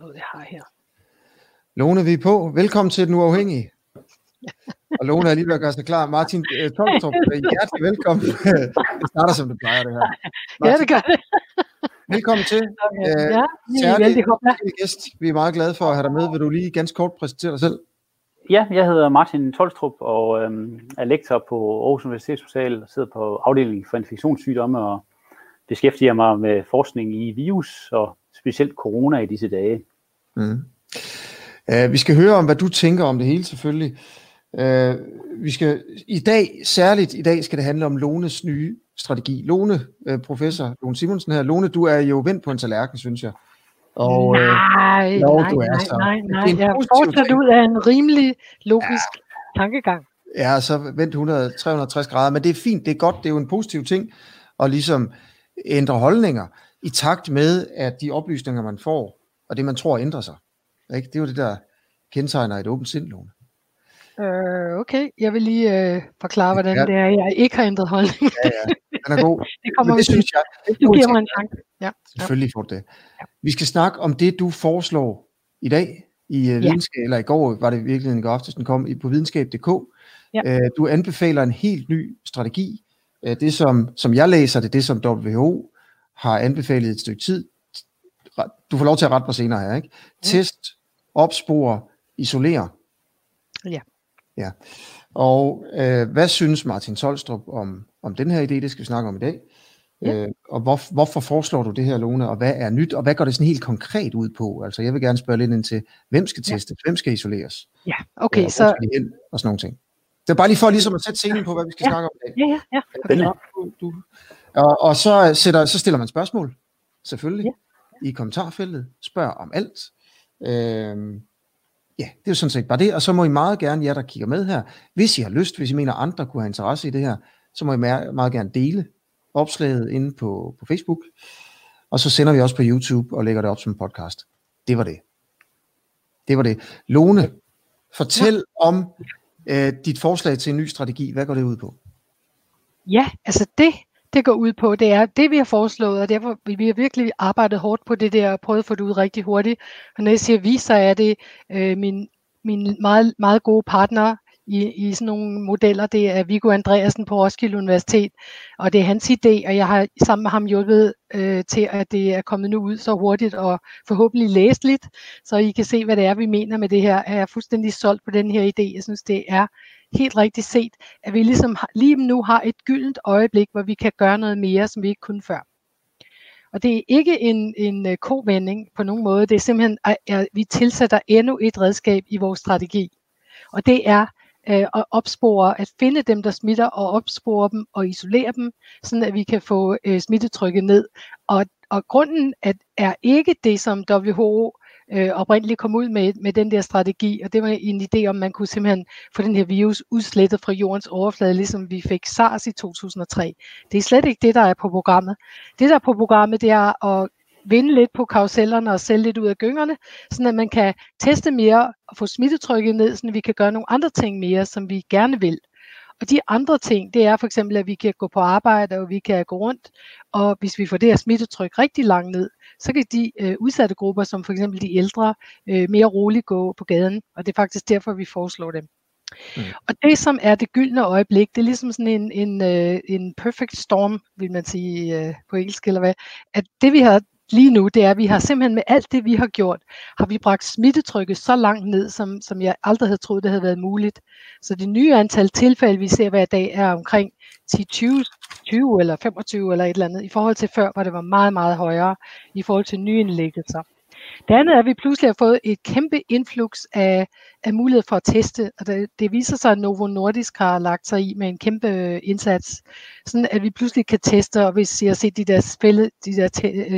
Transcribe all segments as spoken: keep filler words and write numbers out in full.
noget, det har her. Lone, vi er på. Velkommen til Den Uafhængige. Og Lone er lige ved at gøre sig klar. Martin Tolstrup, hjertelig velkommen. Det starter, som det plejer, det her. Martin, ja, det gør det. Velkommen til. Okay. Ja, særlig gæst. Vi er meget glade for at have dig med. Vil du lige ganske kort præsentere dig selv? Ja, jeg hedder Martin Tolstrup og øhm, er lektor på Aarhus Universitet og sidder på afdelingen for infektionssygdomme og beskæftiger mig med forskning i virus og specielt corona i disse dage. Mm. Uh, vi skal høre om, hvad du tænker om det hele selvfølgelig. Uh, vi skal i dag, særligt i dag, skal det handle om Lones nye strategi. Lone, uh, professor Lone Simonsen her. Lone, du er jo vendt på en tallerken, synes jeg. Og, nej, øh, lov, nej, du er, så. nej, nej, nej, jeg fortsat ud af en rimelig logisk ja. tankegang. Ja, så vent hundrede, tre hundrede og tres grader, men det er fint, det er godt, det er jo en positiv ting at ligesom ændre holdninger i takt med, at de oplysninger, man får, og det, man tror, ændrer sig. Ikke? Det er jo det, der kendetegner et åbent sind, Lone. Øh, okay, jeg vil lige øh, forklare, hvordan ja. det er, jeg ikke har ændret holdning. Ja, ja. Den er god. Det kommer det, synes jeg. Det, det giver mig en chance. Ja. Selvfølgelig får det. Ja. Vi skal snakke om det, du foreslår i dag i uh, videnskab, ja. eller i går var det virkelig en god aftes, den kom på videnskab punktum d k. Ja. Uh, du anbefaler en helt ny strategi. Uh, det, som, som jeg læser, det er det, som W H O har anbefalet et stykke tid. Du får lov til at rette mig senere her, ikke? Ja. Test, opspore, isolere. Ja. Ja. Og øh, hvad synes Martin Tolstrup om, om den her idé, det skal vi snakke om i dag? Ja. Øh, og hvor, hvorfor foreslår du det her, Lone, og hvad er nyt, og hvad går det sådan helt konkret ud på? Altså, jeg vil gerne spørge lidt ind til, hvem skal testes, ja. hvem skal isoleres? Ja, okay, og så... Og sådan nogle ting. Det er bare lige for ligesom at sætte scenen på, hvad vi skal ja. snakke om i dag. Ja, ja, ja. Okay. Du, og og så, sætter, så stiller man spørgsmål, selvfølgelig, ja. i kommentarfeltet, spørger om alt. Øh, Ja, det er jo sådan set bare det, og så må I meget gerne, jer der kigger med her, hvis I har lyst, hvis I mener andre kunne have interesse i det her, så må I meget gerne dele opslaget inde på, på Facebook, og så sender vi også på YouTube og lægger det op som podcast. Det var det. Det var det. Lone, fortæl ja. om øh, dit forslag til en ny strategi. Hvad går det ud på? Ja, altså det, det går ud på, det er det, vi har foreslået, og derfor vi har virkelig arbejdet hårdt på det der, og prøvet at få det ud rigtig hurtigt. Og når jeg siger vi, så er det øh, min, min meget, meget gode partner i, i sådan nogle modeller, det er Viggo Andreasen på Roskilde Universitet, og det er hans idé, og jeg har sammen med ham hjulpet øh, til, at det er kommet nu ud så hurtigt, og forhåbentlig læseligt, så I kan se, hvad det er, vi mener med det her. Jeg er fuldstændig solgt på den her idé, jeg synes, det er helt rigtigt set, at vi ligesom lige nu har et gyldent øjeblik, hvor vi kan gøre noget mere, som vi ikke kunne før. Og det er ikke en, en kovending på nogen måde, det er simpelthen, at vi tilsætter endnu et redskab i vores strategi. Og det er øh, at opspore, at finde dem, der smitter, og opspore dem og isolere dem, sådan at vi kan få øh, smittetrykket ned. Og, og grunden at, er ikke det, som W H O Øh, oprindeligt kom ud med, med den der strategi, og det var en idé om, man kunne simpelthen få den her virus udslettet fra jordens overflade, ligesom vi fik SARS i to tusind og tre. Det er slet ikke det, der er på programmet. Det, der er på programmet, det er at vinde lidt på karusellerne og sælge lidt ud af gyngerne, sådan at man kan teste mere og få smittetrykket ned, så vi kan gøre nogle andre ting mere, som vi gerne vil. Og de andre ting, det er for eksempel, at vi kan gå på arbejde, og vi kan gå rundt, og hvis vi får det her smittetryk rigtig langt ned, så kan de øh, udsatte grupper, som for eksempel de ældre, øh, mere roligt gå på gaden, og det er faktisk derfor, vi foreslår dem. Mm. Og det, som er det gyldne øjeblik, det er ligesom sådan en, en, øh, en perfect storm, vil man sige øh, på engelsk, eller hvad, at det vi har lige nu, det er, at vi har simpelthen med alt det, vi har gjort, har vi bragt smittetrykket så langt ned, som, som jeg aldrig havde troet, det havde været muligt. Så det nye antal tilfælde, vi ser hver dag, er omkring ti, tyve, tyve eller femogtyve eller et eller andet, i forhold til før, hvor det var meget, meget højere, i forhold til nye indlæggelser. Det andet er, at vi pludselig har fået et kæmpe influx af, af mulighed for at teste, og det, det viser sig, at Novo Nordisk har lagt sig i med en kæmpe indsats, sådan at vi pludselig kan teste, og hvis I har set de der spille, de der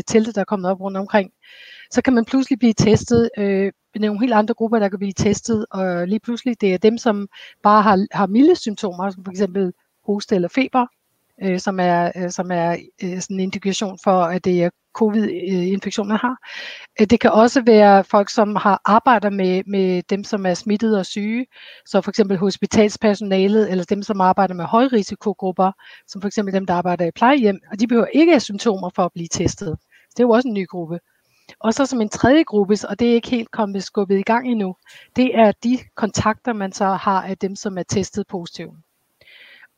telte, der er kommet op rundt omkring, så kan man pludselig blive testet, øh, nogle helt andre grupper, der kan blive testet, og lige pludselig, det er dem, som bare har, har milde symptomer, som for eksempel hoste eller feber, Øh, som er, øh, som er øh, sådan en indikation for, at det er covid-infektion, man har. Øh, det kan også være folk, som har arbejder med, med dem, som er smittede og syge, så for eksempel hospitalspersonalet, eller dem, som arbejder med højrisikogrupper, som for eksempel dem, der arbejder i plejehjem, og de behøver ikke have symptomer for at blive testet. Det er jo også en ny gruppe. Og så som en tredje gruppe, og det er ikke helt kommet skubbet i gang endnu, det er de kontakter, man så har af dem, som er testet positive.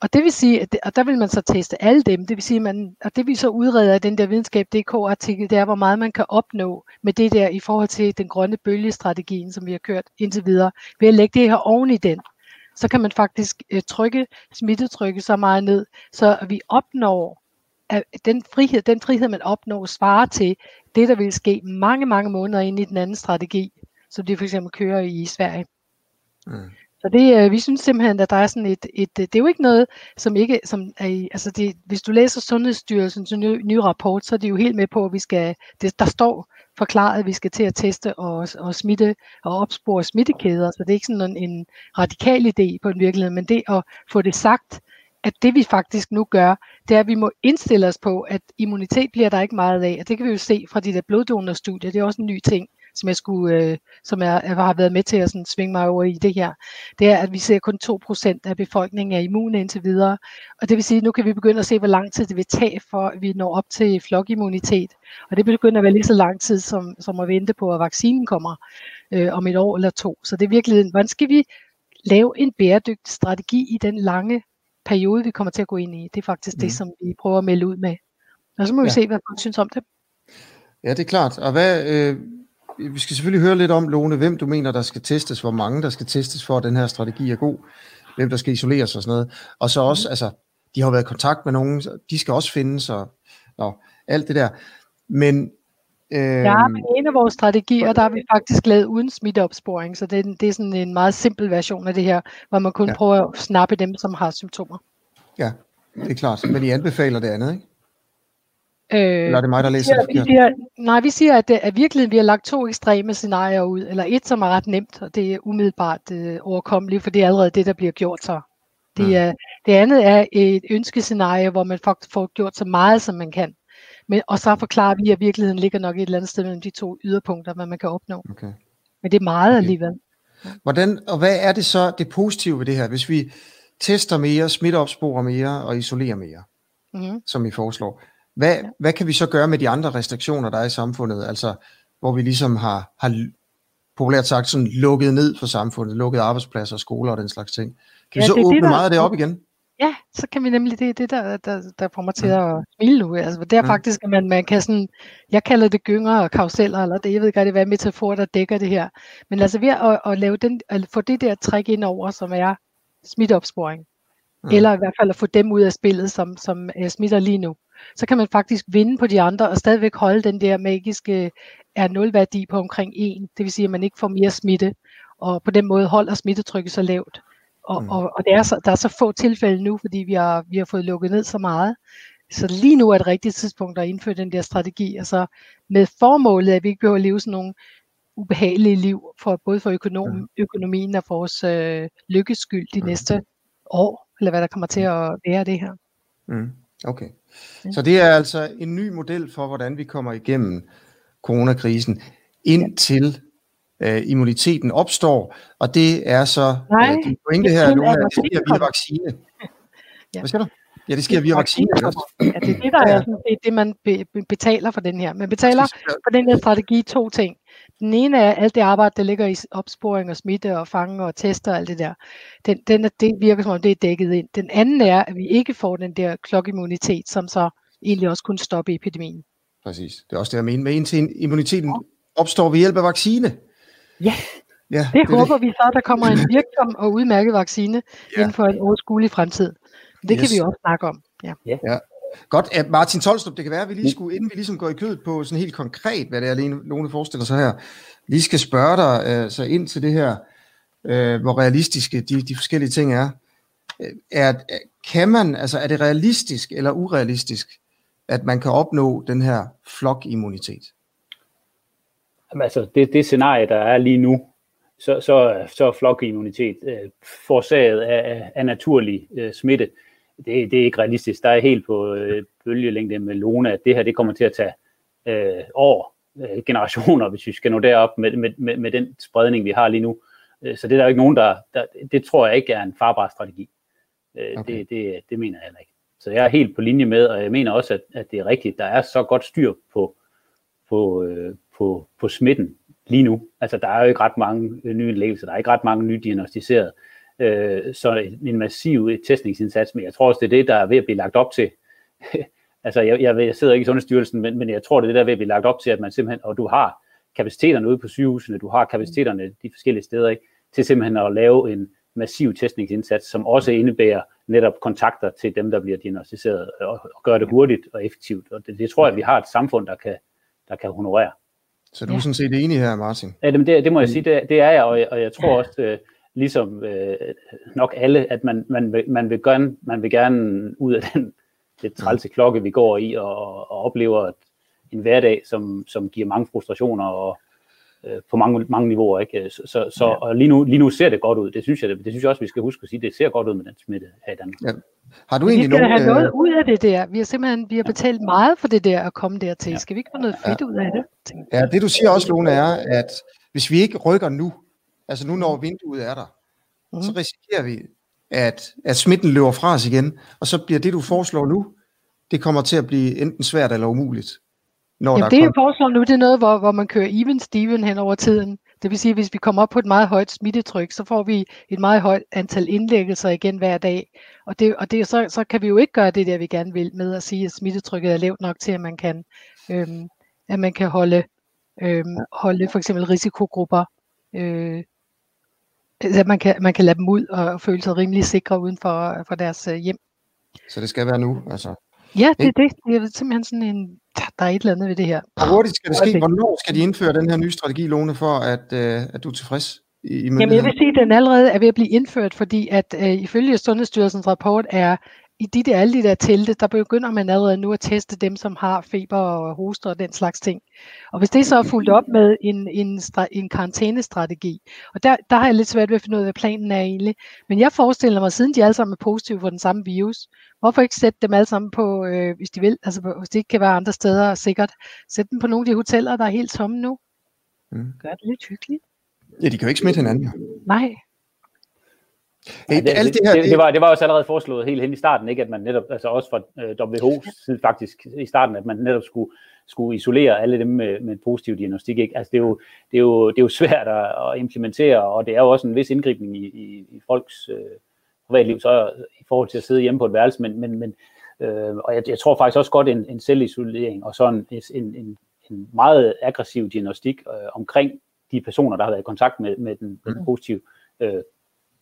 Og det vil sige, at det, og der vil man så teste alle dem, det vil sige, man, og det vi så udreder i den der videnskab punktum d k artikel, det er, hvor meget man kan opnå med det der i forhold til den grønne bølgestrategien, som vi har kørt indtil videre. Ved at lægge det her oven i den, så kan man faktisk øh, trykke smittetrykket så meget ned, så vi opnår, at den frihed, den frihed, man opnår, svarer til det, der vil ske mange, mange måneder ind i den anden strategi, som de for eksempel kører i Sverige. Mm. Så det, vi synes simpelthen, at der er sådan et, et, det er jo ikke noget, som ikke, som er i, altså det, hvis du læser Sundhedsstyrelsens nye, nye rapport, så er de jo helt med på, at vi skal, det, der står forklaret, at vi skal til at teste og, og smitte og opspore smittekæder, så det er ikke sådan en, en radikal idé på en virkelighed, men det at få det sagt, at det vi faktisk nu gør, det er, at vi må indstille os på, at immunitet bliver der ikke meget af, og det kan vi jo se fra de der bloddonorstudier, det er også en ny ting, som jeg skulle, øh, som jeg, jeg har været med til at sådan svinge mig over i det her, det er, at vi ser kun to procent af befolkningen er immune indtil videre. Og det vil sige, at nu kan vi begynde at se, hvor lang tid det vil tage, for at vi når op til flokimmunitet. Og det begynder at være lige så lang tid, som, som at vente på, at vaccinen kommer øh, om et år eller to. Så det er virkelig, hvordan skal vi lave en bæredygtig strategi i den lange periode, vi kommer til at gå ind i? Det er faktisk mm. det, som vi prøver at melde ud med. Og så må ja. vi se, hvad folk synes om det. Ja, det er klart. Og hvad... Øh... Vi skal selvfølgelig høre lidt om, Lone, hvem du mener, der skal testes, hvor mange der skal testes for, at den her strategi er god, hvem der skal isoleres og sådan noget. Og så også, altså, de har været i kontakt med nogen, de skal også findes og, og alt det der. Men, øh... ja, men en af vores strategier, der har vi faktisk lavet uden smitteopsporing, så det, det er sådan en meget simpel version af det her, hvor man kun ja. prøver at snappe dem, som har symptomer. Ja, det er klart. Men I anbefaler det andet, ikke? Eller er det mig, der læser det? Vi siger, nej, vi siger, at, at virkelig, vi har lagt to ekstreme scenarier ud, eller et, som er ret nemt, og det er umiddelbart øh, overkommeligt, for det er allerede det, der bliver gjort så. Det, ja. er, det andet er et ønskescenarie, hvor man faktisk får gjort så meget, som man kan. Men, og så forklarer vi, at virkeligheden ligger nok et eller andet sted mellem de to yderpunkter, hvad man kan opnå. Okay. Men det er meget okay. alligevel. Hvordan, og hvad er det så det positive ved det her, hvis vi tester mere, smitteopsporer mere og isolerer mere, mm-hmm. som I foreslår? Hvad, hvad kan vi så gøre med de andre restriktioner, der er i samfundet, altså hvor vi ligesom har, har populært sagt sådan lukket ned for samfundet, lukket arbejdspladser, skoler og den slags ting? Kan ja, vi så åbne det, der... meget af det op igen? Ja, så kan vi nemlig, det er det, der, der, der får mig til at smile nu. Altså, det er faktisk, at man, man kan sådan, jeg kalder det gynger og karuseller, eller det, jeg ved godt, det er metafor, der dækker det her. Men altså ved at, at, lave den, at få det der trick ind over, som er smitteopsporing, ja. eller i hvert fald at få dem ud af spillet, som, som smitter lige nu, så kan man faktisk vinde på de andre og stadigvæk holde den der magiske R nul-værdi på omkring en. Det vil sige, at man ikke får mere smitte, og på den måde holder smittetrykket så lavt. Og, mm. og, og det er så, der er så få tilfælde nu, fordi vi har, vi har fået lukket ned så meget. Så lige nu er det rigtige tidspunkt at indføre den der strategi. Altså med formålet, at vi ikke behøver at leve sådan nogle ubehagelige liv, for, både for økonom, mm. økonomien og for vores øh, lykkes skyld de mm. næste år, eller hvad der kommer til at være det her. Mm. Okay. Så det er altså en ny model for, hvordan vi kommer igennem coronakrisen, indtil øh, immuniteten opstår, og det er så øh, din pointe her, Lone, at det sker via vaccine. Hvad siger du? Ja, det sker via vaccine. Ja, det er det, der er sådan set det, man betaler for den her. Man betaler for den her strategi to ting. Den ene er alt det arbejde, der ligger i opsporing og smitte og fange og tester og alt det der. Den, den er, det virker som om, det er dækket ind. Den anden er, at vi ikke får den der klokkeimmunitet, som så egentlig også kunne stoppe epidemien. Præcis. Det er også det, jeg mener med, indtil immuniteten opstår ved hjælp af vaccine. Ja, ja det, det håber det. vi så, der kommer en virksom og udmærket vaccine ja. inden for en overskuelig fremtid. Det yes. kan vi også snakke om. Ja. Yeah. ja. Godt, Martin Tolstrup, det kan være, at vi lige skulle, inden vi ligesom går i kødet på sådan helt konkret, hvad det er, Lone forestiller sig her, lige skal spørge dig øh, så ind til det her, øh, hvor realistiske de, de forskellige ting er. er. Kan man, altså er det realistisk eller urealistisk, at man kan opnå den her flokimmunitet? Jamen altså, det, det scenarie, der er lige nu, så, så, så er flokimmunitet øh, forårsaget af, af naturlig øh, smitte. Det, det er ikke realistisk. Der er helt på øh, bølgelængde med Lone, at det her det kommer til at tage øh, år, øh, generationer, hvis vi skal nå derop med, med, med, med den spredning, vi har lige nu. Øh, så det er der jo ikke nogen, der, der... Det tror jeg ikke er en farbar strategi. Øh, okay. det, det, det mener jeg heller ikke. Så jeg er helt på linje med, og jeg mener også, at, at det er rigtigt. Der er så godt styr på, på, øh, på, på smitten lige nu. Altså der er jo ikke ret mange nye indlæggelser, der er ikke ret mange nye diagnosticerede. Øh, så en massiv testningsindsats, men jeg tror også, det er det, der er ved at blive lagt op til. Altså jeg, jeg, jeg sidder ikke i Sundhedsstyrelsen, men, men jeg tror, det er det, der er ved at blive lagt op til, at man simpelthen, og du har kapaciteterne ude på sygehusene, du har kapaciteterne de forskellige steder, ikke, til simpelthen at lave en massiv testningsindsats, som også indebærer netop kontakter til dem, der bliver diagnostiseret, og, og gøre det hurtigt og effektivt. Og det, det tror jeg, at vi har et samfund, der kan, der kan honorere. Så du er ja. sådan set enig her, Martin? Ja, det, det må jeg sige, det, det er jeg, og jeg, og jeg tror ja. også, øh, ligesom øh, nok alle, at man, man, vil, man, vil gerne, man vil gerne ud af den lidt trælse klokke, vi går i, og, og oplever en hverdag, som, som giver mange frustrationer, og på mange, mange niveauer, ikke? Så, så, så ja. og lige nu, lige nu ser det godt ud. Det synes jeg, det, det synes jeg også, vi skal huske at sige, det ser godt ud med den smitte her i Danmark. Ja. Har du egentlig vi skal nogen, have noget øh... ud af det der. Vi har simpelthen vi har betalt meget for det der at komme dertil. Ja. Skal vi ikke få noget fedt ja. ud af det? Ja, det du siger også, Lone, er, at hvis vi ikke rykker nu, altså nu når vinduet er der, mm. så risikerer vi, at, at smitten løber fra os igen, og så bliver det, du foreslår nu, det kommer til at blive enten svært eller umuligt. Jamen, det, jeg foreslår nu, det er noget, hvor, hvor man kører even-steven hen over tiden. Det vil sige, at hvis vi kommer op på et meget højt smittetryk, så får vi et meget højt antal indlæggelser igen hver dag. Og, det, og det, så, så kan vi jo ikke gøre det der, vi gerne vil, med at sige, at smittetrykket er lavt nok til, at man kan, øhm, at man kan holde, øhm, holde for eksempel risikogrupper. Øh, at man kan, man kan lade dem ud og føle sig rimelig sikre uden for, for deres hjem. Så det skal være nu, altså? Ja, det er det. Det er simpelthen sådan en... Der er et eller andet ved det her. Hvor hurtigt skal det ske? Hvornår skal de indføre den her nye strategi, Lone, for at, øh, at du er tilfreds? I, i Jamen jeg vil sige, at den allerede er ved at blive indført, fordi at øh, ifølge Sundhedsstyrelsens rapport er, i de der, alle de der telte, der begynder man allerede nu at teste dem, som har feber og hoster og den slags ting. Og hvis det så er fulgt op med en, en, en karantænestrategi, og der, der har jeg lidt svært ved at finde ud af, hvad planen er egentlig. Men jeg forestiller mig, siden de alle sammen er positive for den samme virus, hvorfor ikke sætte dem alle sammen på, øh, hvis de vil, altså hvis det ikke kan være andre steder sikkert, sætte dem på nogle af de hoteller, der er helt tomme nu. Mm. Gør det lidt hyggeligt. Ja, de kan jo ikke smitte hinanden. Nej. Hey, det, det, det, her, det, det, var, det var også allerede foreslået helt hen i starten, ikke, at man netop, altså også fra W H O's side faktisk i starten, at man netop skulle, skulle isolere alle dem med, med positiv diagnostik. Ikke? Altså det er, jo, det, er jo, det er jo svært at implementere, og det er jo også en vis indgribning i, i, i folks øh, privatliv, så i forhold til at sidde hjemme på et værelse, men, men, men øh, og jeg, jeg tror faktisk også godt en, en selvisolering og sådan en, en, en meget aggressiv diagnostik øh, omkring de personer, der har været i kontakt med, med den, mm. den positive øh,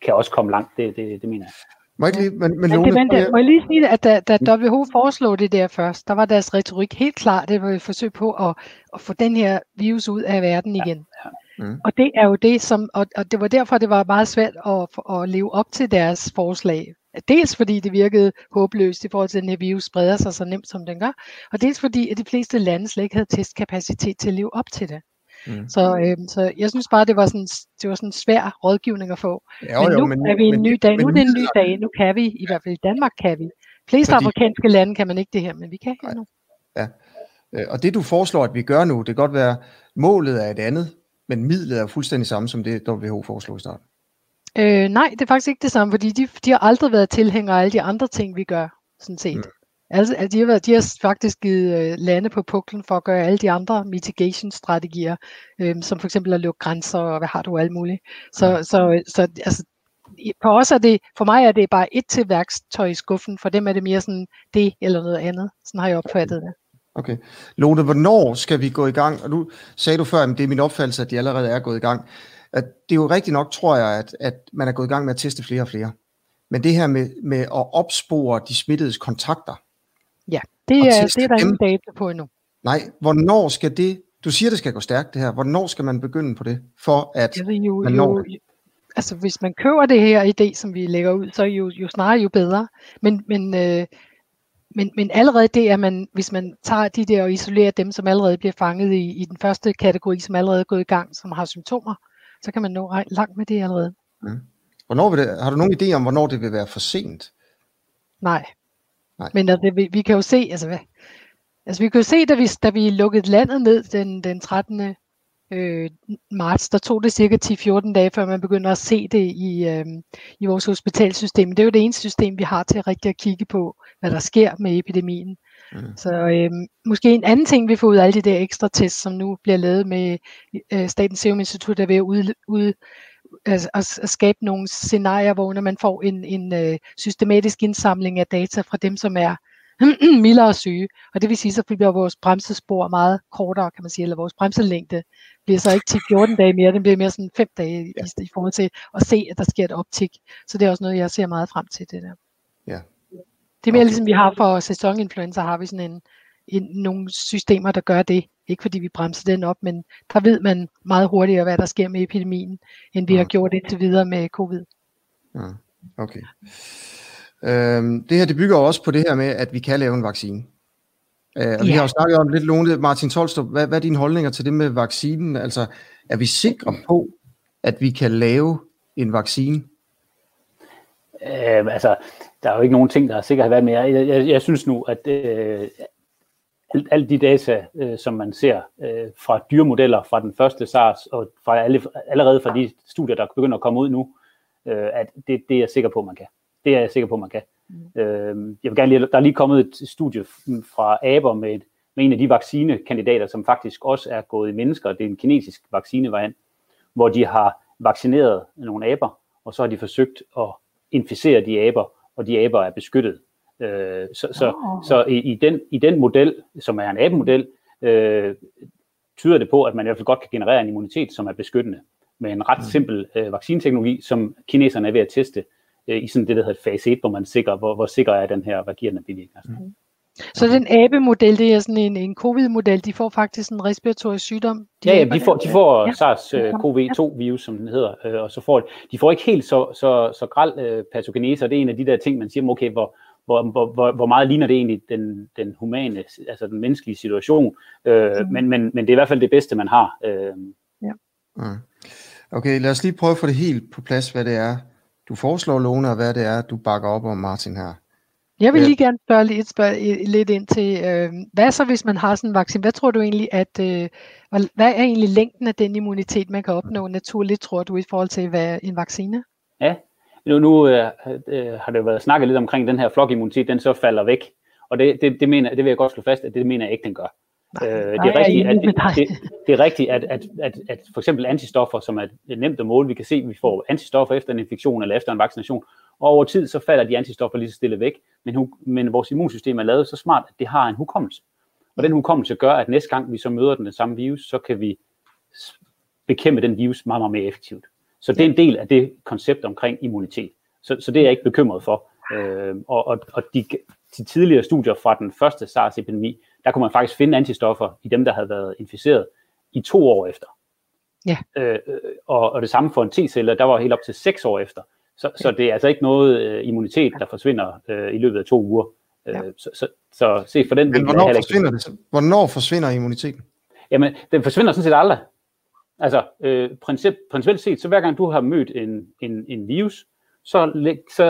kan også komme langt, det, det, det mener jeg. Må jeg, lige, men, men Lone, men det, må jeg lige sige, at da, da W H O foreslog det der først, der var deres retorik helt klar, det var et forsøg på at, at få den her virus ud af verden igen. Ja, ja. Mm. Og det er jo det, som, og, og det var derfor, det var meget svært at, at leve op til deres forslag. Dels fordi det virkede håbløst i forhold til, at den her virus spreder sig så nemt, som den gør, og dels fordi, at de fleste lande slet ikke havde testkapacitet til at leve op til det. Mm. Så, øh, så jeg synes bare, det var sådan, det var sådan en svær rådgivning at få. Jo, men nu jo, men, er vi en men, ny dag, nu er det en ny dag, nu kan vi, i hvert fald i Danmark kan vi. Fleste afrikanske lande kan man ikke det her, men vi kan ikke nu. Ja, og det du foreslår, at vi gør nu, det kan godt være, målet er et andet, men midlet er fuldstændig samme som det, W H O foreslog i starten. Øh, nej, det er faktisk ikke det samme, fordi de, de har aldrig været tilhængere af alle de andre ting, vi gør, sådan set. Mm. Altså, de har, været, de har faktisk givet lande på puklen for at gøre alle de andre mitigation-strategier, øhm, som for eksempel at lukke grænser og hvad har du alt muligt. Så, så, så altså, for, os er det, for mig er det bare et til værktøj i skuffen, for dem er det mere sådan det eller noget andet. Sådan har jeg opfattet det. Okay. Lone, hvornår skal vi gå i gang? Og nu sagde du før, at det er min opfattelse, at de allerede er gået i gang. At det er jo rigtigt nok, tror jeg, at, at man er gået i gang med at teste flere og flere. Men det her med, med at opspore de smittedes kontakter, ja, det er, det er der ingen data på endnu. Nej, hvornår skal det, du siger det skal gå stærkt det her, hvornår skal man begynde på det, for at det jo, man når jo, altså hvis man køber det her idé, som vi lægger ud, så jo, jo snarere jo bedre, men, men, øh, men, men allerede det, at man, hvis man tager de der og isolerer dem, som allerede bliver fanget i, i den første kategori, som allerede er gået i gang, som har symptomer, så kan man nå langt med det allerede. Mm. Hvornår vil det, har du nogen idé om, hvornår det vil være for sent? Nej. Nej. Men altså, vi, vi kan jo se, altså, hvad, altså vi kan jo se, da vi, da vi lukkede landet ned den, den trettende Øh, marts, der tog det cirka ti til fjorten dage, før man begynder at se det i, øh, i vores hospitalsystem. Det er jo det ene system, vi har til rigtig at kigge på, hvad der sker med epidemien. Mm. Så øh, måske en anden ting, vi får ud af alle de der ekstra tests, som nu bliver lavet med øh, Statens Serum Institut, der er ved at ud, ud altså, at skabe nogle scenarier, hvor man får en, en øh, systematisk indsamling af data fra dem, som er mildere syge, og det vil sige, så bliver vores bremsespor meget kortere, kan man sige, eller vores bremselængde bliver så ikke til fjorten dage mere, den bliver mere sådan fem dage ja. I forhold til at se, at der sker et optik. Så det er også noget, jeg ser meget frem til, det der. Ja. Det er mere okay. Ligesom vi har for sæsoninfluenza, har vi sådan en, en, nogle systemer, der gør det. Ikke fordi vi bremser den op, men der ved man meget hurtigere, hvad der sker med epidemien, end vi mm. har gjort indtil videre med covid. Mm. Okay. Øhm, det her, det bygger også på det her med, at vi kan lave en vaccine. Øh, og ja. Vi har jo snakket om lidt, Lone, Martin Tolstrup, hvad, hvad er dine holdninger til det med vaccinen? Altså, er vi sikre på, at vi kan lave en vaccine? Øh, altså, der er jo ikke nogen ting, der er sikkert har været med. Jeg, jeg, jeg synes nu, at øh, alle al de data, øh, som man ser øh, fra dyremodeller, fra den første SARS, og fra alle, allerede fra de studier, der begynder at komme ud nu, øh, at det, det er jeg sikker på, man kan. Det er jeg sikker på, man kan. Mm. Jeg vil gerne lige, der er lige kommet et studie fra aber med, et, med en af de vaccinekandidater, som faktisk også er gået i mennesker. Det er en kinesisk vaccinevariant, hvor de har vaccineret nogle aber, og så har de forsøgt at inficere de aber, og de aber er beskyttet. Så, så, oh. så i, den, i den model, som er en abemodel, øh, tyder det på, at man i hvert fald godt kan generere en immunitet, som er beskyttende, med en ret mm. simpel øh, vaccineteknologi, som kineserne er ved at teste, i sådan det, der hedder fase et, hvor man sikrer, hvor, hvor sikker er den her, hvad giver den af bivirkninger. Mm. Så den abemodel, det er sådan en, en covid-model, de får faktisk en respiratorisk sygdom? De ja, ja, de får, de får ja. SARS-C o V to virus, som den hedder, og så får de, de får ikke helt så, så, så grel patogenese, og det er en af de der ting, man siger, okay, hvor, hvor, hvor, hvor meget ligner det egentlig den, den humane, altså den menneskelige situation, øh, mm. men, men, men det er i hvert fald det bedste, man har. Øh. Ja. Okay, lad os lige prøve at få det helt på plads, hvad det er, du foreslår, Lone, og hvad det er, du bakker op om, Martin, her. Jeg vil lige gerne spørge lidt, spørge lidt ind til, øh, hvad så hvis man har sådan en vaccine? Hvad tror du egentlig, at øh, hvad er egentlig længden af den immunitet, man kan opnå naturligt, tror du, i forhold til hvad en vaccine? Ja, nu, nu øh, har det været snakket lidt omkring den her flokimmunitet, den så falder væk. Og det, det, det, mener, det vil jeg godt slå fast, at det mener jeg ikke, den gør. Nej, øh, det, er rigtigt, at, det, det, det er rigtigt, at, at, at, at for eksempel antistoffer, som er nemt at måle, vi kan se, at vi får antistoffer efter en infektion eller efter en vaccination, og over tid så falder de antistoffer lige så stille væk, men, men vores immunsystem er lavet så smart, at det har en hukommelse. Og den hukommelse gør, at næste gang vi så møder den samme virus, så kan vi bekæmpe den virus meget, meget mere effektivt. Så det er en del af det koncept omkring immunitet. Så, så det er jeg ikke bekymret for. Øh, og og, og de, de tidligere studier fra den første SARS-epidemi, der kunne man faktisk finde antistoffer i dem, der havde været inficeret i to år efter. Ja. Øh, og, og det samme for en T-celler, der var helt op til seks år efter. Så, ja. Så det er altså ikke noget øh, immunitet, der forsvinder øh, i løbet af to uger. Øh, ja. så, så, så se for den... Men hvornår, der, forsvinder det? Hvornår forsvinder immuniteten? Jamen, den forsvinder sådan set aldrig. Altså, øh, princip, principielt set, så hver gang du har mødt en, en, en virus, så, så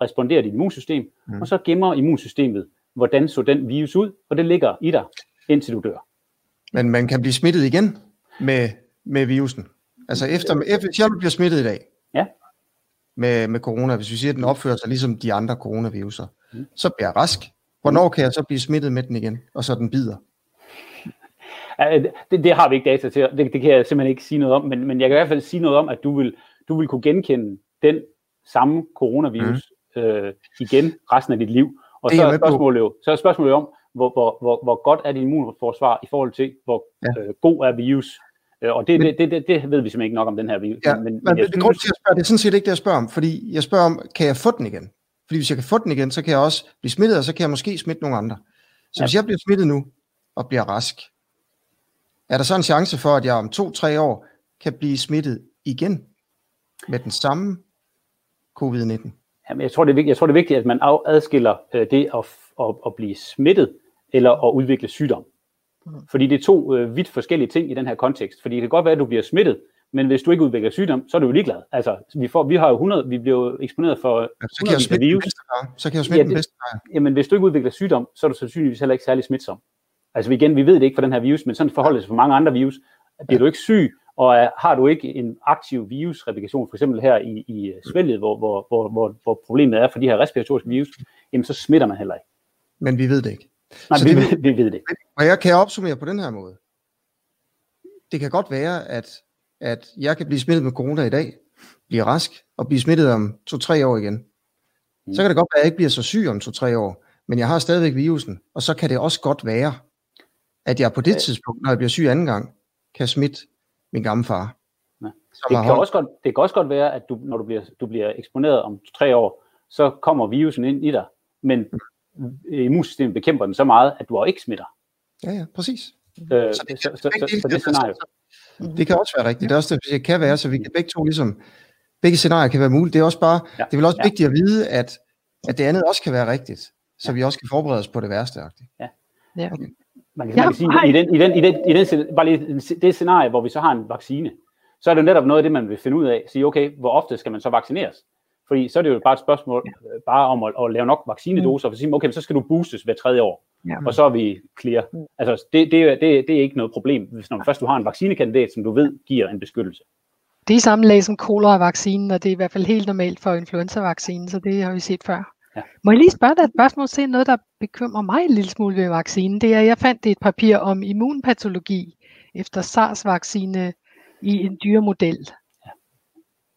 responderer dit immunsystem, mm. og så gemmer immunsystemet, hvordan så den virus ud, og det ligger i dig, indtil du dør. Men man kan blive smittet igen med, med virusen. Altså efter, hvis jeg bliver smittet i dag ja. med, med corona, hvis vi siger, at den opfører sig ligesom de andre coronaviruser, mm. så bliver jeg rask. Hvornår kan jeg så blive smittet med den igen, og så den bider? Det, det har vi ikke data til, det, det kan jeg simpelthen ikke sige noget om, men, men jeg kan i hvert fald sige noget om, at du vil, du vil kunne genkende den samme coronavirus mm. øh, igen resten af dit liv. Og så er, spørgsmålet jo, så er spørgsmålet om, hvor, hvor, hvor, hvor godt er dit immunforsvar i forhold til, hvor ja. øh, god er virus. Øh, og det, men, det, det, det ved vi simpelthen ikke nok om den her virus. Ja, men, men, men det, synes, det, spørger, det er sådan set ikke det, jeg spørger om. Fordi jeg spørger om, kan jeg få den igen? Fordi hvis jeg kan få den igen, så kan jeg også blive smittet, og så kan jeg måske smitte nogle andre. Så ja. Hvis jeg bliver smittet nu og bliver rask, er der så en chance for, at jeg om to-tre år kan blive smittet igen med den samme covid nitten? Jamen, jeg tror, det er vigtigt, jeg tror, det er vigtigt, at man adskiller øh, det at, at, at blive smittet eller at udvikle sygdom. Fordi det er to øh, vidt forskellige ting i den her kontekst. Fordi det kan godt være, at du bliver smittet, men hvis du ikke udvikler sygdom, så er du jo ligeglad. Altså, vi, får, vi, har jo hundrede, vi bliver jo eksponeret for ja, hundredvis af virus. Så kan jeg jo smitte ja, den bedste vej. Jamen, hvis du ikke udvikler sygdom, så er du sandsynligvis heller ikke særlig smitsom. Altså igen, vi ved det ikke for den her virus, men sådan forholder det sig for mange andre virus. Bliver du ikke syg, og har du ikke en aktiv virusreplikation, for eksempel her i, i svælget, hvor, hvor, hvor, hvor problemet er for de her respiratoriske virus, jamen så smitter man heller ikke. Men vi ved det ikke. Nej, så vi, det, vi ved det. Og jeg kan opsummere på den her måde. Det kan godt være, at, at jeg kan blive smittet med corona i dag, blive rask og blive smittet om to-tre år igen. Mm. Så kan det godt være, at jeg ikke bliver så syg om to-tre år, men jeg har stadigvæk virusen, og så kan det også godt være, at jeg på det ja. tidspunkt, når jeg bliver syg anden gang, kan smitte min gamle far. Ja. Det, kan også godt, det kan også godt være, at du, når du bliver, du bliver eksponeret om tre år, så kommer virusen ind i dig, men immunsystemet bekæmper den så meget, at du også ikke smitter. Ja, ja, præcis. Øh, så det, så, så, så, så det scenarie. Det kan også være rigtigt. Det er også det, det kan være, så vi kan begge to ligesom, begge scenarier kan være muligt. Det er også bare, ja. det er vel også ja. vigtigt at vide, at, at det andet også kan være rigtigt, så ja. vi også kan forberede os på det værste. Ja. Ja. Okay. Man kan, man kan sige, i den, i den, i den, i den, bare lige det scenarie, hvor vi så har en vaccine, så er det jo netop noget af det, man vil finde ud af. Sige, okay, hvor ofte skal man så vaccineres? Fordi så er det jo bare et spørgsmål ja. bare om at, at lave nok vaccinedoser, for at sige, okay, så skal du boostes hver tredje år, ja. og så er vi clear. Altså, det, det, det, det er ikke noget problem, hvis når man først du har en vaccinekandidat, som du ved, giver en beskyttelse. Det er samme lag som kolera-vaccinen, og det er i hvert fald helt normalt for influenza-vaccinen, så det har vi set før. Ja. Må jeg lige spørge dig et spørgsmål til noget, der bekymrer mig en lille smule ved vaccinen? Det er, jeg fandt et papir om immunpatologi efter SARS-vaccine i en dyremodel.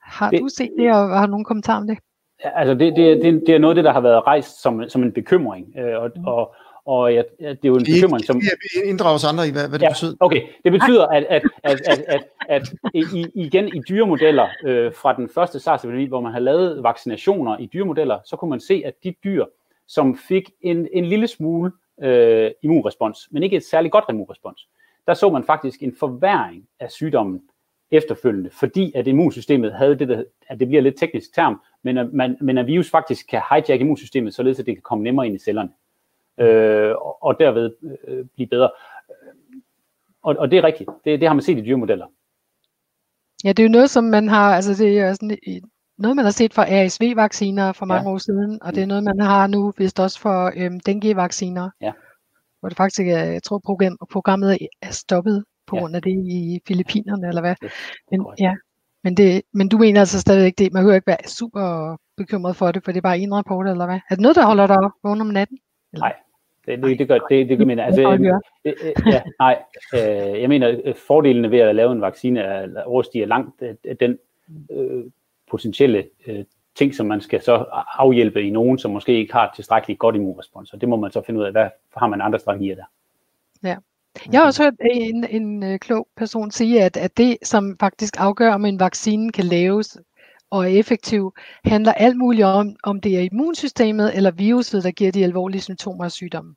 Har det, du set det, og har du nogen kommentarer om det? Altså, det, det, det, det er noget af det, der har været rejst som, som en bekymring, øh, og, og, og ja, det er jo en bekymring, som... Vi inddrager os andre i, hvad, hvad det ja, betyder. Okay, det betyder, at, at, at, at, at, at i, igen i dyremodeller øh, fra den første SARS-epidemi, hvor man har lavet vaccinationer i dyremodeller, så kunne man se, at de dyr, som fik en, en lille smule øh, immunrespons, men ikke et særligt godt immunrespons, der så man faktisk en forværring af sygdommen efterfølgende, fordi at immunsystemet havde det, der, at det bliver lidt teknisk term, men at, man, men at virus faktisk kan hijack immunsystemet, således at det kan komme nemmere ind i cellerne, øh, og, og derved øh, blive bedre. Og, og det er rigtigt. Det, det har man set i dyremodeller. Ja, det er jo noget, som man har, altså det er sådan, noget, man har set for A S V-vacciner for mange ja. år siden, og det er noget, man har nu, vist også for øhm, dengue-vacciner, ja. hvor det faktisk er, jeg tror, program, programmet er stoppet på ja. grund af det i Filippinerne, eller hvad? Men, ja. men, det, men du mener altså stadigvæk det, man hører ikke være super bekymret for det, for det er bare en rapport, eller hvad? Er det noget, der holder dig vågen om natten? Eller? Nej, det, det, det gør det, det, det mener, altså, det jeg. Øh, ja, nej, øh, jeg mener, fordelene ved at lave en vaccine er, overstiger langt den øh, potentielle øh, ting, som man skal så afhjælpe i nogen, som måske ikke har tilstrækkeligt godt immunrespons, og det må man så finde ud af, hvad har man andre strategier der? Ja. Jeg har også hørt en, en, en klog person sige, at, at det, som faktisk afgør, om en vaccine kan laves og er effektiv, handler alt muligt om, om det er immunsystemet eller viruset, der giver de alvorlige symptomer af sygdommen.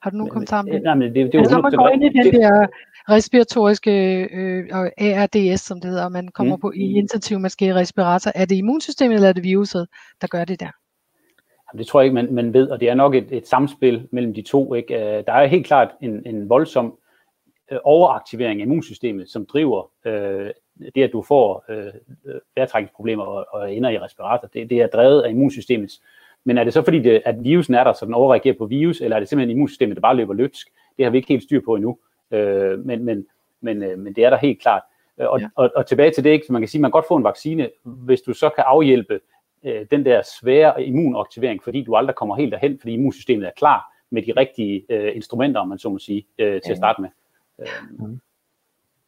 Har du nogen kommentarer om det? Nej, men det, det er jo... Når man går ind i den der respiratoriske øh, A R D S, som det hedder, og man kommer mm. på i intensiv maske respirator, er det immunsystemet eller er det viruset, der gør det der? Det tror jeg ikke, man, man ved, og det er nok et, et samspil mellem de to. Ikke? Der er helt klart en, en voldsom overaktivering af immunsystemet, som driver øh, det, at du får øh, vejrtrækningsproblemer og, og ender i respirator. Det, det er drevet af immunsystemet. Men er det så fordi, det, at virusen er der, så den overreagerer på virus, eller er det simpelthen immunsystemet, der bare løber løbsk? Det har vi ikke helt styr på endnu, øh, men, men, men, øh, men det er der helt klart. Og, ja. og, og tilbage til det, ikke? Så man kan sige, at man kan godt få en vaccine, hvis du så kan afhjælpe den der svære immunaktivering, fordi du aldrig kommer helt derhen, fordi immunsystemet er klar med de rigtige øh, instrumenter, om man så må sige, øh, til at starte med. Øh.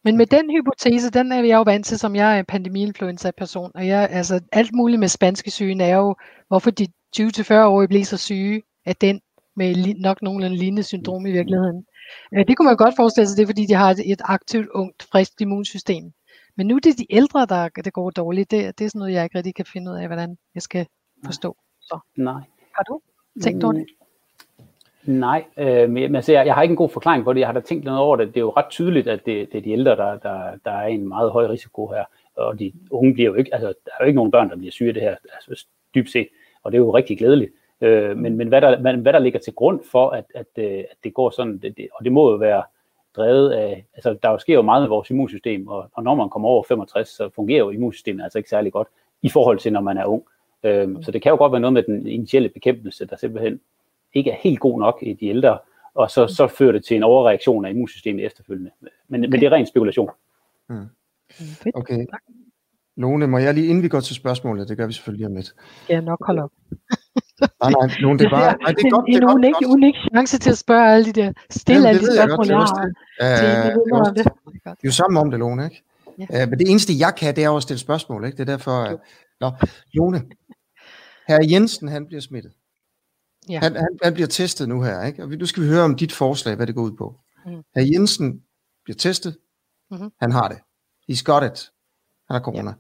Men med den hypotese, den er jeg jo vant til, som jeg er pandemi-influenza-person, og jeg, altså, alt muligt med spanske sygen er jo, hvorfor de tyve til fyrre-årige bliver så syge af den med nok nogenlunde lignende syndrom i virkeligheden. Det kunne man godt forestille sig, det er, fordi de har et, et aktivt, ungt, friskt immunsystem. Men nu er det de ældre, der det går dårligt. Det, det er sådan noget, jeg ikke rigtig kan finde ud af, hvordan jeg skal forstå. Så. Nej. Har du tænkt over det? Nej, øh, men altså, jeg, jeg har ikke en god forklaring på det. Jeg har da tænkt noget over det. Det er jo ret tydeligt, at det, det er de ældre, der, der, der er en meget høj risiko her. Og de unge bliver jo ikke, altså der er jo ikke nogen børn, der bliver syge af det her, altså, dybt set. Og det er jo rigtig glædeligt. Øh, men men hvad, der, hvad, hvad der ligger til grund for, at, at, at det går sådan, det, det, og det må jo være drevet af, altså der sker jo meget med vores immunsystem, og, og når man kommer over femogtres, så fungerer jo immunsystemet altså ikke særlig godt, i forhold til når man er ung. Øhm, mm. Så det kan jo godt være noget med den initielle bekæmpelse, der simpelthen ikke er helt god nok i de ældre, og så, mm. så fører det til en overreaktion af immunsystemet efterfølgende. Men, okay. men det er ren spekulation. Mm. Okay. Lone, må jeg lige, inden vi går til spørgsmålet, det gør vi selvfølgelig om lidt. Ja, nok hold op. Nej, nej, nogen, det er bare... Nej, det er godt, en, det er en unik, godt. unik chance til at spørge alle de der stille, alle de spørgsmål, jeg har. Det er jo sammen om det, Lone, ikke? Ja. Uh, men det eneste, jeg kan, det er jo at stille spørgsmål, ikke? Det er derfor... Uh... Nå, Lone, herr Jensen, han bliver smittet. Ja. Han, han, han bliver testet nu her, ikke? Og nu skal vi høre om dit forslag, hvad det går ud på. Mm. Herr Jensen bliver testet. Mm-hmm. Han har det. He's got it. Han har corona. Ja.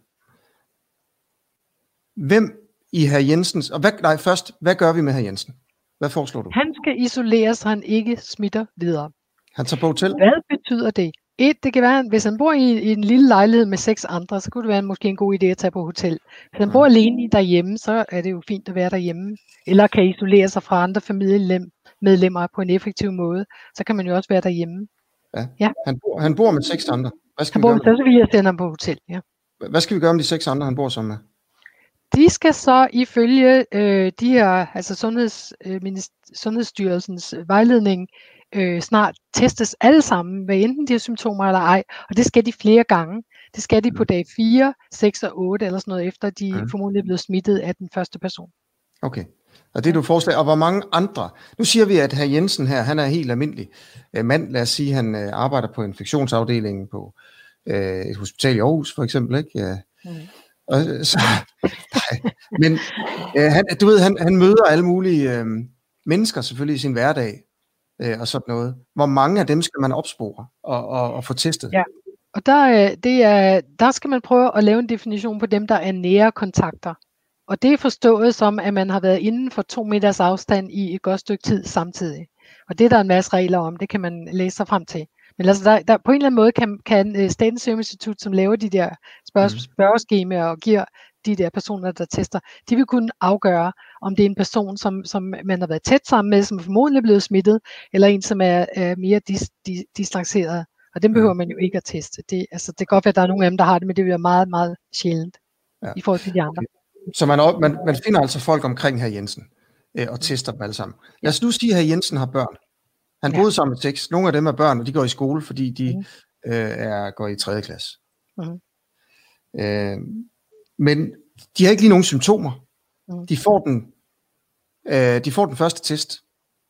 Hvem i herr Jensens, og hvad, nej, først, hvad gør vi med herr Jensen? Hvad foreslår du? Han skal isoleres, så han ikke smitter videre. Han tager på hotel. Hvad betyder det? Et, det kan være, hvis han bor i, i en lille lejlighed med seks andre, så kunne det være måske en god idé at tage på hotel. Hvis han bor mm. alene derhjemme, så er det jo fint at være derhjemme. Eller kan isolere sig fra andre familiemedlemmer på en effektiv måde. Så kan man jo også være derhjemme. Ja. Ja. Han, bor, han bor med seks andre. Hvad skal han vi bor gøre med, så vil jeg sende ham på hotel, ja. Hvad skal vi gøre med de seks andre, han bor sammen med? De skal så ifølge øh, de her, altså Sundheds, øh, Sundhedsstyrelsens vejledning, øh, snart testes alle sammen, hvad enten de har symptomer eller ej, og det skal de flere gange. Det skal de på dag fire, seks og otte eller sådan noget, efter de mm. formodentlig er blevet smittet af den første person. Okay, og det er du forslag. Og hvor mange andre? Nu siger vi, at herr Jensen her, han er helt almindelig mand. Lad os sige, han arbejder på infektionsafdelingen på øh, et hospital i Aarhus, for eksempel, ikke? Mm. Og så, nej. Men øh, han, du ved, han, han møder alle mulige øh, mennesker selvfølgelig i sin hverdag øh, og sådan noget. Hvor mange af dem skal man opspore og, og, og få testet? Ja, og der, det er, der skal man prøve at lave en definition på dem, der er nære kontakter. Og det er forstået som, at man har været inden for to meters afstand i et godt stykke tid samtidig. Og det er der en masse regler om, det kan man læse sig frem til. Men altså der, der, på en eller anden måde kan, kan Statens Serum Institut, som laver de der spørgeskemaer og giver de der personer, der tester, de vil kunne afgøre, om det er en person, som, som man har været tæt sammen med, som formodentlig er blevet smittet, eller en, som er, er mere dis, dis, distanceret. Og den behøver man jo ikke at teste. Det, altså, det kan godt være, at der er nogle af dem, der har det, men det bliver meget, meget sjældent ja. i forhold til de andre. Så man, op, man, man finder altså folk omkring herr Jensen øh, og tester dem alle sammen. Lad os nu sige, at herr Jensen har børn. Han boede ja. sammen med seks. Nogle af dem er børn, og de går i skole, fordi de mm. øh, er, går i tredje klasse. Mm. Øh, men de har ikke lige nogen symptomer. Mm. De, får den, øh, de får den første test,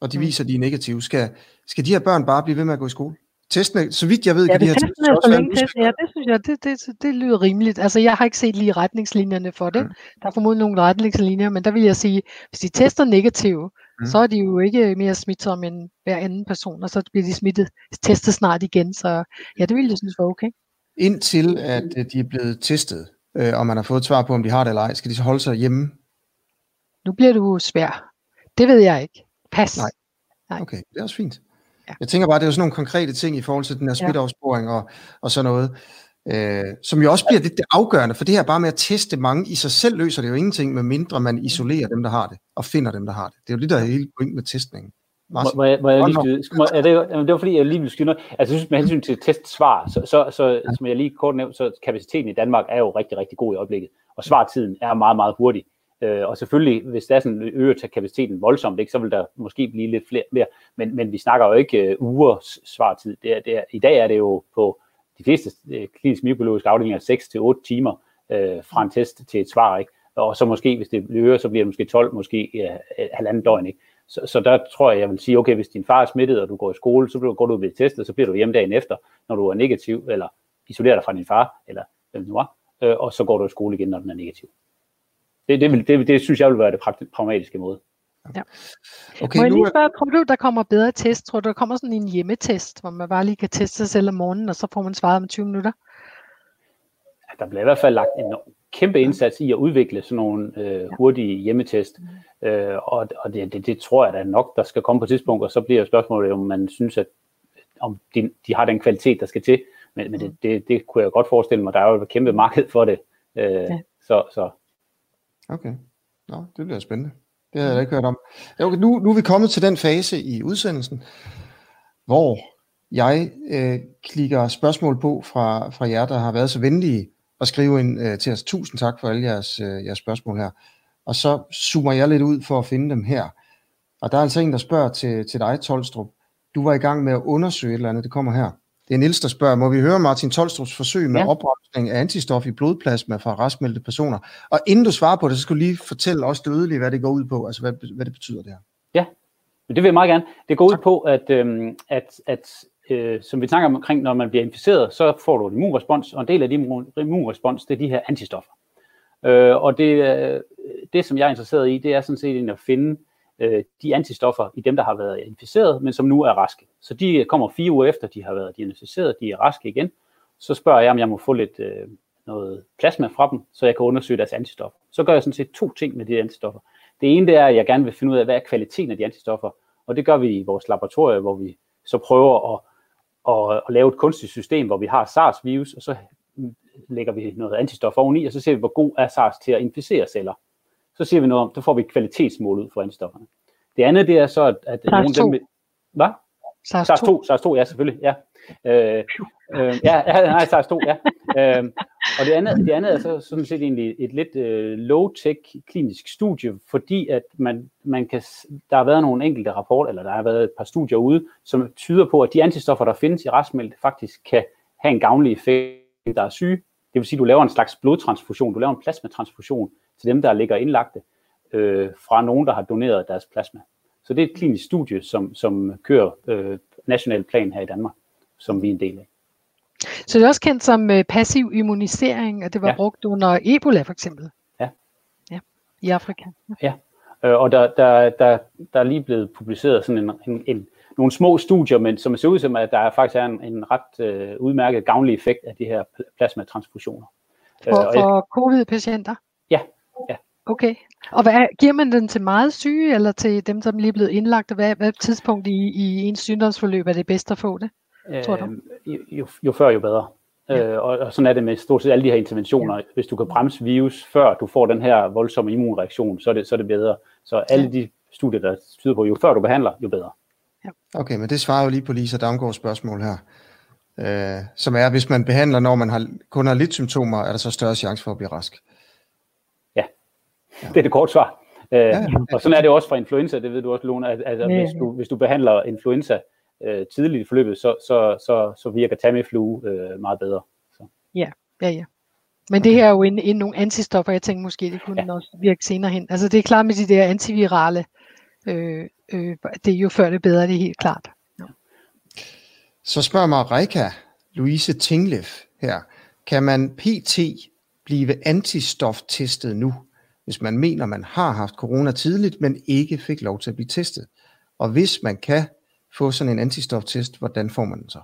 og de mm. viser, at de er negative. Skal, skal de her børn bare blive ved med at gå i skole? Testene, så vidt jeg ved, kan ja, de her testene... Ja, det synes jeg, det, det, det lyder rimeligt. Altså, jeg har ikke set lige retningslinjerne for det. Mm. Der er formodentlig nogle retningslinjer, men der vil jeg sige, hvis de tester negative, mm. så er de jo ikke mere smitsomme end hver anden person, og så bliver de smittet, testet snart igen, så ja, det ville jeg synes var okay. Indtil at de er blevet testet, øh, og man har fået svar på, om de har det eller ej, skal de så holde sig hjemme? Nu bliver du svær. Det ved jeg ikke. Pas. Nej. Nej. Okay, det er også fint. Ja. Jeg tænker bare, det er jo sådan nogle konkrete ting i forhold til den her smitteopsporing og, og sådan noget, øh, som jo også bliver lidt afgørende, for det her bare med at teste mange i sig selv løser det jo ingenting, medmindre man isolerer dem, der har det, og finder dem, der har det. Det er jo det, der er hele pointen med testningen. Må jeg, må jeg lige skyde? Må, er det, er det var fordi, jeg lige ville skyde noget. Altså jeg synes, med hensyn til testsvar, så, så, så som jeg lige kort nævnte, så kapaciteten i Danmark er jo rigtig, rigtig god i øjeblikket, og svartiden er meget, meget hurtig. Øh, og selvfølgelig, hvis der er sådan øger til kapaciteten voldsomt, ikke, så vil der måske blive lidt flere mere, men, men vi snakker jo ikke øh, ugers svartid. Det er, det er, i dag er det jo på de fleste øh, klinisk mikrobiologiske afdelinger seks til otte timer øh, fra en test til et svar, ikke? Og så måske, hvis det øger, så bliver det måske tolv, måske øh, halvanden døgn, ikke? Så, så der tror jeg, jeg vil sige, okay, hvis din far er smittet, og du går i skole, så går du ved testet, og så bliver du hjemme dagen efter, når du er negativ, eller isolerer dig fra din far, eller hvem det nu er, øh, og så går du i skole igen, når den er negativ. Det, det, det, det synes jeg vil være det pragmatiske måde. Ja. Okay, må jeg lige spørge, tror du, der kommer bedre test? Tror du, der kommer sådan en hjemmetest, hvor man bare lige kan teste sig selv om morgenen, og så får man svaret om tyve minutter? Ja, der bliver i hvert fald lagt en kæmpe indsats i at udvikle sådan nogle øh, hurtige hjemmetest, mm. øh, og, og det, det, det tror jeg da nok, der skal komme på et tidspunkt, og så bliver spørgsmålet, om man synes, at om de, de har den kvalitet, der skal til, men, men det, det, det kunne jeg godt forestille mig, der er jo et kæmpe marked for det, øh, ja. så... så Okay, nå, det bliver spændende. Det havde jeg ikke hørt om. Okay, nu, nu er vi kommet til den fase i udsendelsen, hvor jeg øh, klikker spørgsmål på fra, fra jer, der har været så venlige at skrive ind øh, til os. Tusind tak for alle jeres, øh, jeres spørgsmål her. Og så zoomer jeg lidt ud for at finde dem her. Og der er altså en, der spørger til, til dig, Tolstrup. Du var i gang med at undersøge et eller andet, det kommer her. Det er Niels, der spørger, må vi høre Martin Tolstrups forsøg med ja. oprensning af antistof i blodplasma fra raskmeldte personer? Og inden du svarer på det, så skal du lige fortælle os dødelige, hvad det går ud på, altså hvad, hvad det betyder det her. Ja, det vil jeg meget gerne. Det går tak. ud på, at, øhm, at, at øh, som vi snakker omkring, når man bliver inficeret, så får du en immunrespons, og en del af din immunrespons, det er de her antistoffer. Øh, og det, det, som jeg er interesseret i, det er sådan set at finde de antistoffer i dem, der har været inficeret, men som nu er raske. Så de kommer fire uger efter, de har været diagnosticeret, de er raske igen. Så spørger jeg, om jeg må få lidt øh, noget plasma fra dem, så jeg kan undersøge deres antistoffer. Så gør jeg sådan set to ting med de antistoffer. Det ene det er, at jeg gerne vil finde ud af, hvad er kvaliteten af de antistoffer. Og det gør vi i vores laboratorium, hvor vi så prøver at, at, at lave et kunstigt system, hvor vi har SARS-virus, og så lægger vi noget antistoffer oveni, og så ser vi, hvor god er SARS til at inficere celler. Så siger vi noget om, så får vi et kvalitetsmål ud for antistofferne. Det andet, det er så, at... at nogen dem vil... Hvad? SARS to. SARS to, ja, selvfølgelig, ja. Øh, øh, ja, nej, SARS to, ja. Øh, og det andet, det andet er så sådan set egentlig et lidt øh, low-tech klinisk studie, fordi at man, man kan... Der har været nogle enkelte rapporter, eller der har været et par studier ude, som tyder på, at de antistoffer, der findes i raskmeldte, faktisk kan have en gavnlig effekt, der er syge. Det vil sige, at du laver en slags blodtransfusion, du laver en plasmatransfusion, til dem, der ligger indlagte, øh, fra nogen, der har doneret deres plasma. Så det er et klinisk studie, som, som kører øh, national plan her i Danmark, som vi er en del af. Så det er også kendt som øh, passiv immunisering, og det var ja. brugt under Ebola for eksempel. Ja. Ja, i Afrika. Ja, ja. Øh, og der, der, der, der er lige blevet publiceret sådan en, en, en, nogle små studier, men som ser ud som, at der faktisk er en, en ret øh, udmærket gavnlig effekt af de her plasmatransfusioner. For, øh, for jeg... covid-patienter? Ja. Ja. Okay. Og hvad, giver man den til meget syge, eller til dem, som lige er blevet indlagt? Og hvad, hvad tidspunkt i, i ens sygdomsforløb er det bedst at få det, øh, tror du? Jo, jo før, jo bedre. Ja. Øh, og, og sådan er det med stort set alle de her interventioner. Ja. Hvis du kan bremse virus, før du får den her voldsomme immunreaktion, så er det, så er det bedre. Så alle de studier, der tyder på, jo før du behandler, jo bedre. Ja. Okay, men det svarer jo lige på Lisa Damgaards spørgsmål her. Øh, som er, hvis man behandler, når man har, kun har lidt symptomer, er der så større chance for at blive rask? Det er det korte svar. Øh, ja, ja. Og sådan er det også fra influenza, det ved du også, Lone. Altså, hvis, du, hvis du behandler influenza øh, tidligt i forløbet, så, så, så, så virker Tamiflu øh, meget bedre. Så. Ja, ja, ja. Men okay. Det her er jo inden nogle antistoffer, jeg tænker måske, det kunne ja. også virke senere hen. Altså det er klart med de der antivirale, øh, øh, det er jo før det bedre, det er helt klart. Ja. Så spørger Marika Louise Tinglef her, kan man P T blive antistoftestet nu? Hvis man mener, man har haft corona tidligt, men ikke fik lov til at blive testet. Og hvis man kan få sådan en antistoftest, hvordan får man den så?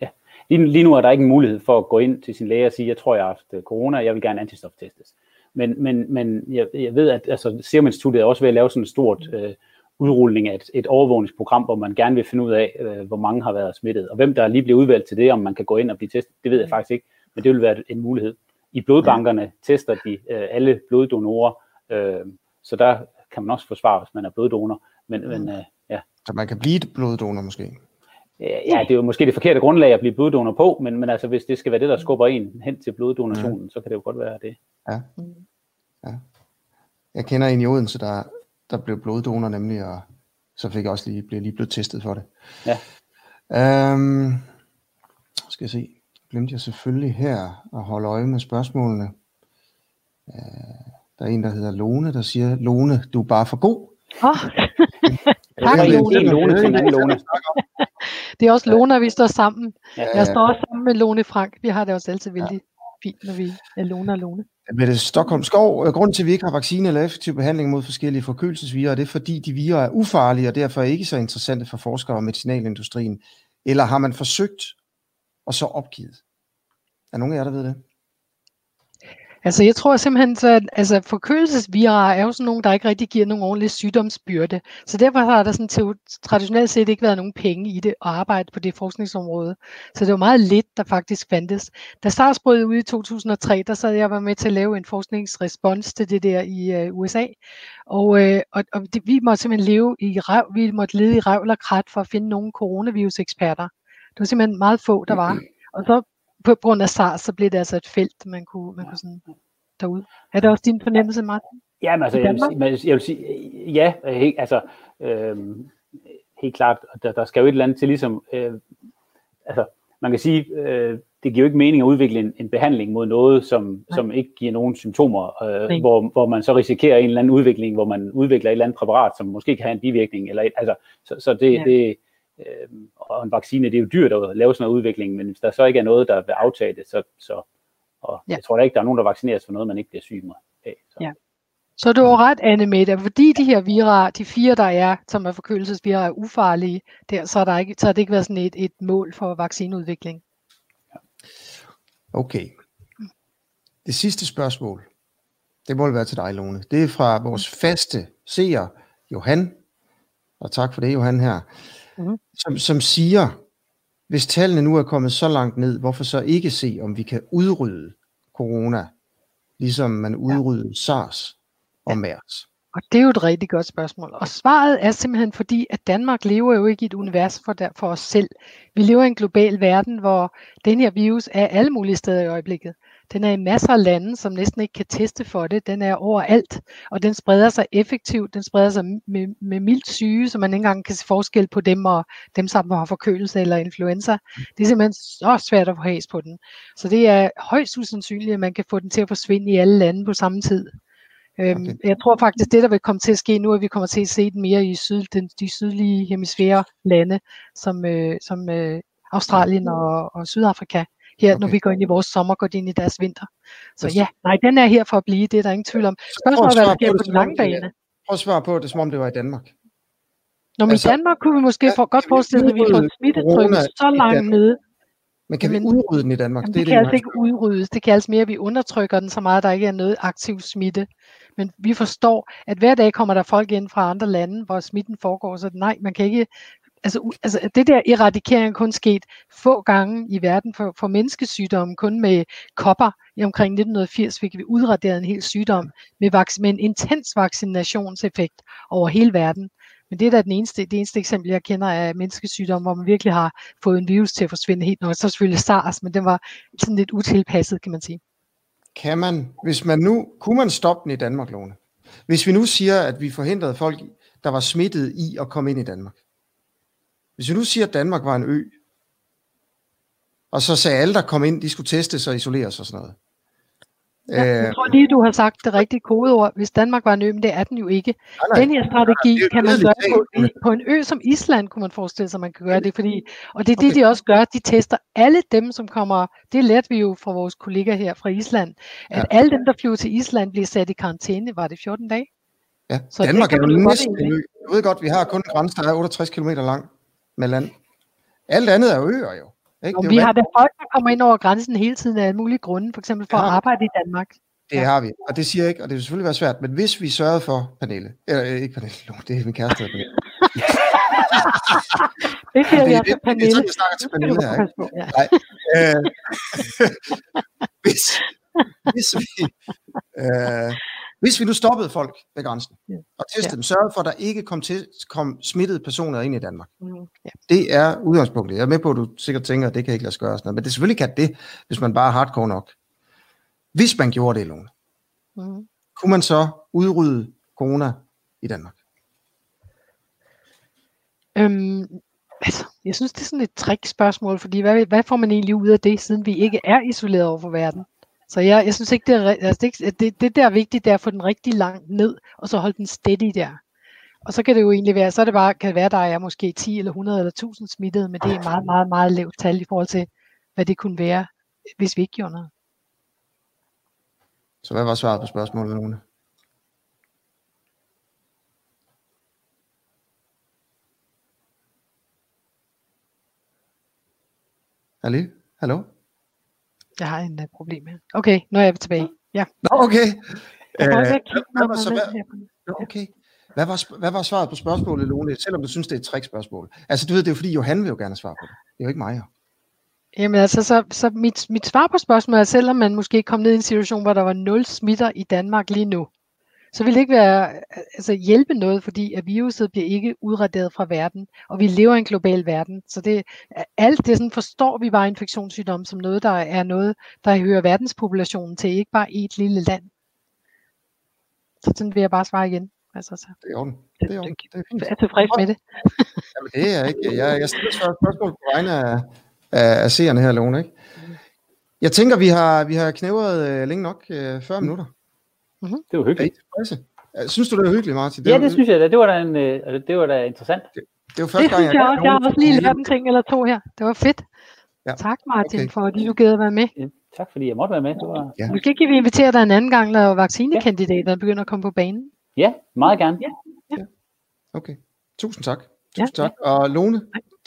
Ja, lige, lige nu er der ikke en mulighed for at gå ind til sin læge og sige, jeg tror, jeg har haft corona, jeg vil gerne antistoftestes. Men, men, men jeg, jeg ved, at altså, Serum Instituttet er også ved at lave sådan en stort øh, udrulling af et, et overvågningsprogram, hvor man gerne vil finde ud af, øh, hvor mange har været smittet. Og hvem der lige bliver udvalgt til det, om man kan gå ind og blive testet, det ved jeg faktisk ikke. Men det vil være en mulighed. I blodbankerne ja. tester de øh, alle bloddonorer, øh, så der kan man også få svar, hvis man er bloddonor. Men, men, øh, ja. Så man kan blive bloddonor måske? Ja, det er jo måske det forkerte grundlag at blive bloddonor på, men, men altså, hvis det skal være det, der skubber en hen til bloddonationen, ja. så kan det jo godt være det. Ja. Ja. Jeg kender en i Odense, der, der blev bloddonor nemlig, og så fik jeg også lige, blev lige blevet testet for det. Ja. Øhm, skal jeg se. Glemte jeg selvfølgelig her at holde øje med spørgsmålene. Øh, der er en, der hedder Lone, der siger, Lone, du er bare for god. Oh. Tak, det, Lone. Det, Lone, det, er Lone. Det er også Lone, vi står sammen. Ja. Jeg står også sammen med Lone Frank. Vi har det også altid vildt ja. fint, når vi er Lone og Lone. Med det Stockholm Skov, grunden til, at vi ikke har vaccine eller effektiv behandling mod forskellige forkølelsesvirer, det er fordi, de virer er ufarlige og derfor ikke så interessante for forskere og medicinalindustrien. Eller har man forsøgt og så opgivet? Er nogen af jer, der ved det? Altså jeg tror simpelthen, så, at altså, forkølelsesvirer er jo sådan nogle, der ikke rigtig giver nogen ordentlig sygdomsbyrde. Så derfor har der sådan, traditionelt set ikke været nogen penge i det at arbejde på det forskningsområde. Så det var meget lidt, der faktisk fandtes. Da SARS brød ud i to tusind og tre, der sad jeg var med til at lave en forskningsrespons til det der i øh, U S A. Og, øh, og, og det, vi måtte simpelthen leve i, vi måtte lede i revl og krat for at finde nogle coronavirus-eksperter. Det var simpelthen meget få, der var. Og så på grund af SARS, så blev det altså et felt, man kunne, man kunne sådan derud. Er det også din fornemmelse, Martin? Ja, men altså, jeg vil, jeg vil sige, ja, helt, altså, øh, helt klart, der, der skal jo et eller andet til, ligesom, øh, altså, man kan sige, øh, det giver jo ikke mening at udvikle en, en behandling mod noget, som, som ikke giver nogen symptomer, øh, hvor, hvor man så risikerer en eller anden udvikling, hvor man udvikler et eller andet præparat, som måske kan have en bivirkning. Eller et, altså, så, så det, ja. det øh, og en vaccine, det er jo dyrt at lave sådan noget udvikling, men hvis der så ikke er noget, der vil aftage det, så, så og ja. jeg tror da ikke, der er nogen, der vaccineres for noget, man ikke bliver syg med. Okay, så. Ja. Så du har ret, Anne-Mette, fordi de her vira, de fire, der er, som er forkølelsesvira, er ufarlige, der, så, er der ikke, så har det ikke været sådan et, et mål for vaccineudvikling. Okay. Det sidste spørgsmål, det må det være til dig, Lone. Det er fra vores faste seer, Johan, og tak for det, Johan her, mm-hmm. som, som siger, hvis tallene nu er kommet så langt ned, hvorfor så ikke se, om vi kan udrydde corona, ligesom man udryddede ja. SARS og MERS? Og det er jo et rigtig godt spørgsmål. Og svaret er simpelthen fordi, at Danmark lever jo ikke i et univers for, der, for os selv. Vi lever i en global verden, hvor den her virus er alle mulige steder i øjeblikket. Den er i masser af lande, som næsten ikke kan teste for det. Den er overalt, og den spreder sig effektivt. Den spreder sig med, med mildt syge, så man ikke engang kan se forskel på dem og dem, som har forkølelse eller influenza. Det er simpelthen så svært at få has på den. Så det er højst usandsynligt, at man kan få den til at forsvinde i alle lande på samme tid. Okay. Jeg tror faktisk, det der vil komme til at ske nu, er, at vi kommer til at se den mere i syd, den, de sydlige hemisfære lande, som, øh, som øh, Australien og, og Sydafrika, her okay. når vi går ind i vores sommer, går de ind i deres vinter. Så ja, nej, den er her for at blive, det er der ingen tvivl om. Spørgsmålet er, hvad der sker på den lange bane. Prøv at svare på det, som om det var i Danmark. Når altså, i Danmark kunne vi måske ja, godt forestille, at vi får smittetrykket så langt nede. Men kan vi udrydde den i Danmark? Jamen, det, det kan det, altså ikke udryddes. Det kan altså mere, at vi undertrykker den så meget, at der ikke er noget aktiv smitte. Men vi forstår, at hver dag kommer der folk ind fra andre lande, hvor smitten foregår. Så nej, man kan ikke... Altså, altså det der eradikering kun sket få gange i verden for, for menneskesygdomme. Kun med kopper i omkring nitten firs fik vi udraderet en hel sygdom med, vac- med en intens vaccinationseffekt over hele verden. Men det er da den eneste, det eneste eksempel, jeg kender af menneskesygdomme, hvor man virkelig har fået en virus til at forsvinde helt. Og så selvfølgelig SARS, men den var sådan lidt utilpasset, kan man sige. Kan man, hvis man nu, kunne man stoppe den i Danmark, Lone? Hvis vi nu siger, at vi forhindrede folk, der var smittet i at komme ind i Danmark. Hvis vi nu siger, at Danmark var en ø, og så sagde alle, der kom ind, de skulle testes og isoleres og sådan noget. Ja, jeg tror lige, du har sagt det rigtige kodeord. Hvis Danmark var en ø, men det er den jo ikke. Nej, den her strategi nej, kan man gøre på, på en ø som Island, kunne man forestille sig, man kan gøre det. Fordi, og det er det, okay. de også gør. De tester alle dem, som kommer. Det lærte vi jo fra vores kolleger her fra Island. At ja. alle dem, der flyver til Island, bliver sat i karantæne. Var det fjorten dage? Ja, så Danmark er jo næsten en ø. Jeg ved godt, vi har kun en grænse, der er otteogtres kilometer lang med land. Alt andet er øer jo. Ikke? Vi har det folk, der kommer ind over grænsen hele tiden af alle mulige grunde, for eksempel for at arbejde i Danmark. Det ja. har vi, og det siger jeg ikke, og det vil selvfølgelig være svært, men hvis vi sørgede for, Pernille, eller ikke Pernille, no, det er min kæreste, der Pernille. det siger jeg til Pernille. Det er sådan, jeg snakker til Pernille her, ikke? Ja. Nej. Øh, hvis, hvis, vi, øh, hvis vi nu stoppede folk ved grænsen, ja. og testede ja. dem, sørgede for, at der ikke kom, til, kom smittede personer ind i Danmark. Mm. Ja. Det er udgangspunktet. Jeg er med på, at du sikkert tænker, at det kan ikke lade sig gøre, sådan noget, men det selvfølgelig kan det, hvis man bare er hardcore nok. Hvis man gjorde det, Lone, mm. kunne man så udrydde corona i Danmark? Øhm, altså, jeg synes, det er sådan et trick-spørgsmål, fordi hvad, hvad får man egentlig ud af det, siden vi ikke er isoleret over for verden? Så jeg, jeg synes ikke, det er, altså det, det, det der er vigtigt, det er at få den rigtig langt ned, og så holde den steady der. Og så kan det jo egentlig være, så er det bare, kan det være, der er måske ti eller hundrede eller tusind smittede, men det er meget, meget, meget lavt tal i forhold til, hvad det kunne være, hvis vi ikke gjorde noget. Så hvad var svaret på spørgsmålet, Lone? Hallo? Hallo? Jeg har en uh, problem her. Okay, nu er jeg tilbage. Ja. Nå, okay. Æh, hvad, hvad, var, så, hvad, okay. Hvad, var, hvad var svaret på spørgsmålet, Lone? Selvom du synes, det er et trick-spørgsmål. Altså, du ved, det er jo fordi, Johan vil jo gerne svare på det. Det er jo ikke mig her. Jamen altså, så, så mit, mit svar på spørgsmålet er, selvom man måske kom ned i en situation, hvor der var nul smitter i Danmark lige nu, så vil det ikke være, altså hjælpe noget, fordi at viruset bliver ikke udraderet fra verden, og vi lever i en global verden. Så det, alt det sådan forstår vi bare infektionssygdomme som noget, der er noget, der hører verdenspopulationen til, ikke bare i et lille land. Så sådan vil jeg bare svare igen. Altså, så. Det er ordentligt. Det er ordentligt. Jeg er tilfreds med det. Jamen det er jeg ikke. Jeg, jeg stiller spørgsmål på vegne af af, af seerne her, Lone, ikke? Jeg tænker, vi har, vi har knævret øh, længe nok, øh, fyrre minutter. Mm-hmm. Det var hyggeligt. Synes du, det var hyggeligt, Martin? Det ja, det var, synes jeg da. Det var da, en, øh, det var da interessant. Det, det var første gang, jeg... Det synes jeg også. Jeg har også lige lært en ting eller to her. Det var fedt. Ja. Tak, Martin, okay. for at du gad at være med. Ja, tak, fordi jeg måtte være med. Det var... ja. Måske kan vi invitere dig en anden gang, når vaccinekandidaterne ja. begynder at komme på banen. Ja, meget gerne. Ja. Ja. Okay. Tusind tak. Tusind ja. tak. Og Lone,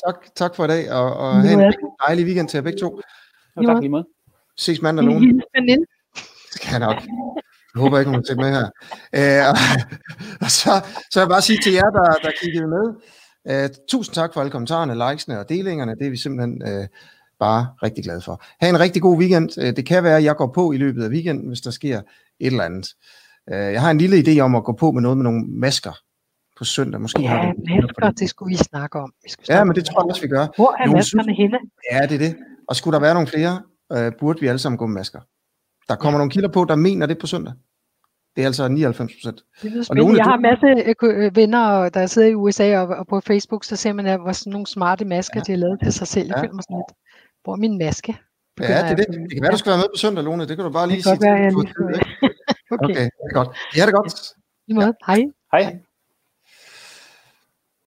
tak, tak for i dag, og, og have en dejlig weekend til jer begge to. Jo, tak lige måde. Ses mandag, Lone. Skal jeg nok. Jeg håber ikke, hun har med her. Æ, og, og så, så vil jeg bare sige til jer, der, der kiggede med, æ, tusind tak for alle kommentarerne, likesene og delingerne. Det er vi simpelthen æ, bare rigtig glade for. Ha' en rigtig god weekend. Æ, det kan være, at jeg går på i løbet af weekenden, hvis der sker et eller andet. Æ, jeg har en lille idé om at gå på med noget med nogle masker på søndag. Måske ja, har vi masker, det skulle vi snakke om. Vi snakke ja, men det tror jeg også, vi gør. Hvor er maskerne henne? Ja, det er det. Og skulle der være nogle flere, øh, burde vi alle sammen gå med masker. Der kommer ja. nogle kilder på, der mener det på søndag. Det er altså nioghalvfems procent. Jeg har en masse venner, der sidder i U S A og, og på Facebook, så ser man, at hvor sådan nogle smarte masker, ja. de har lavet til sig selv. Ja. Jeg føler mig sådan lidt, hvor er min maske? Begynder ja, det er det. Det kan være, du skal være med på søndag, Lone. Det kan du bare lige sige. Det kan godt være, jeg er lige. Okay, det er godt. Ja, det er godt. I måde. Hej. Hej.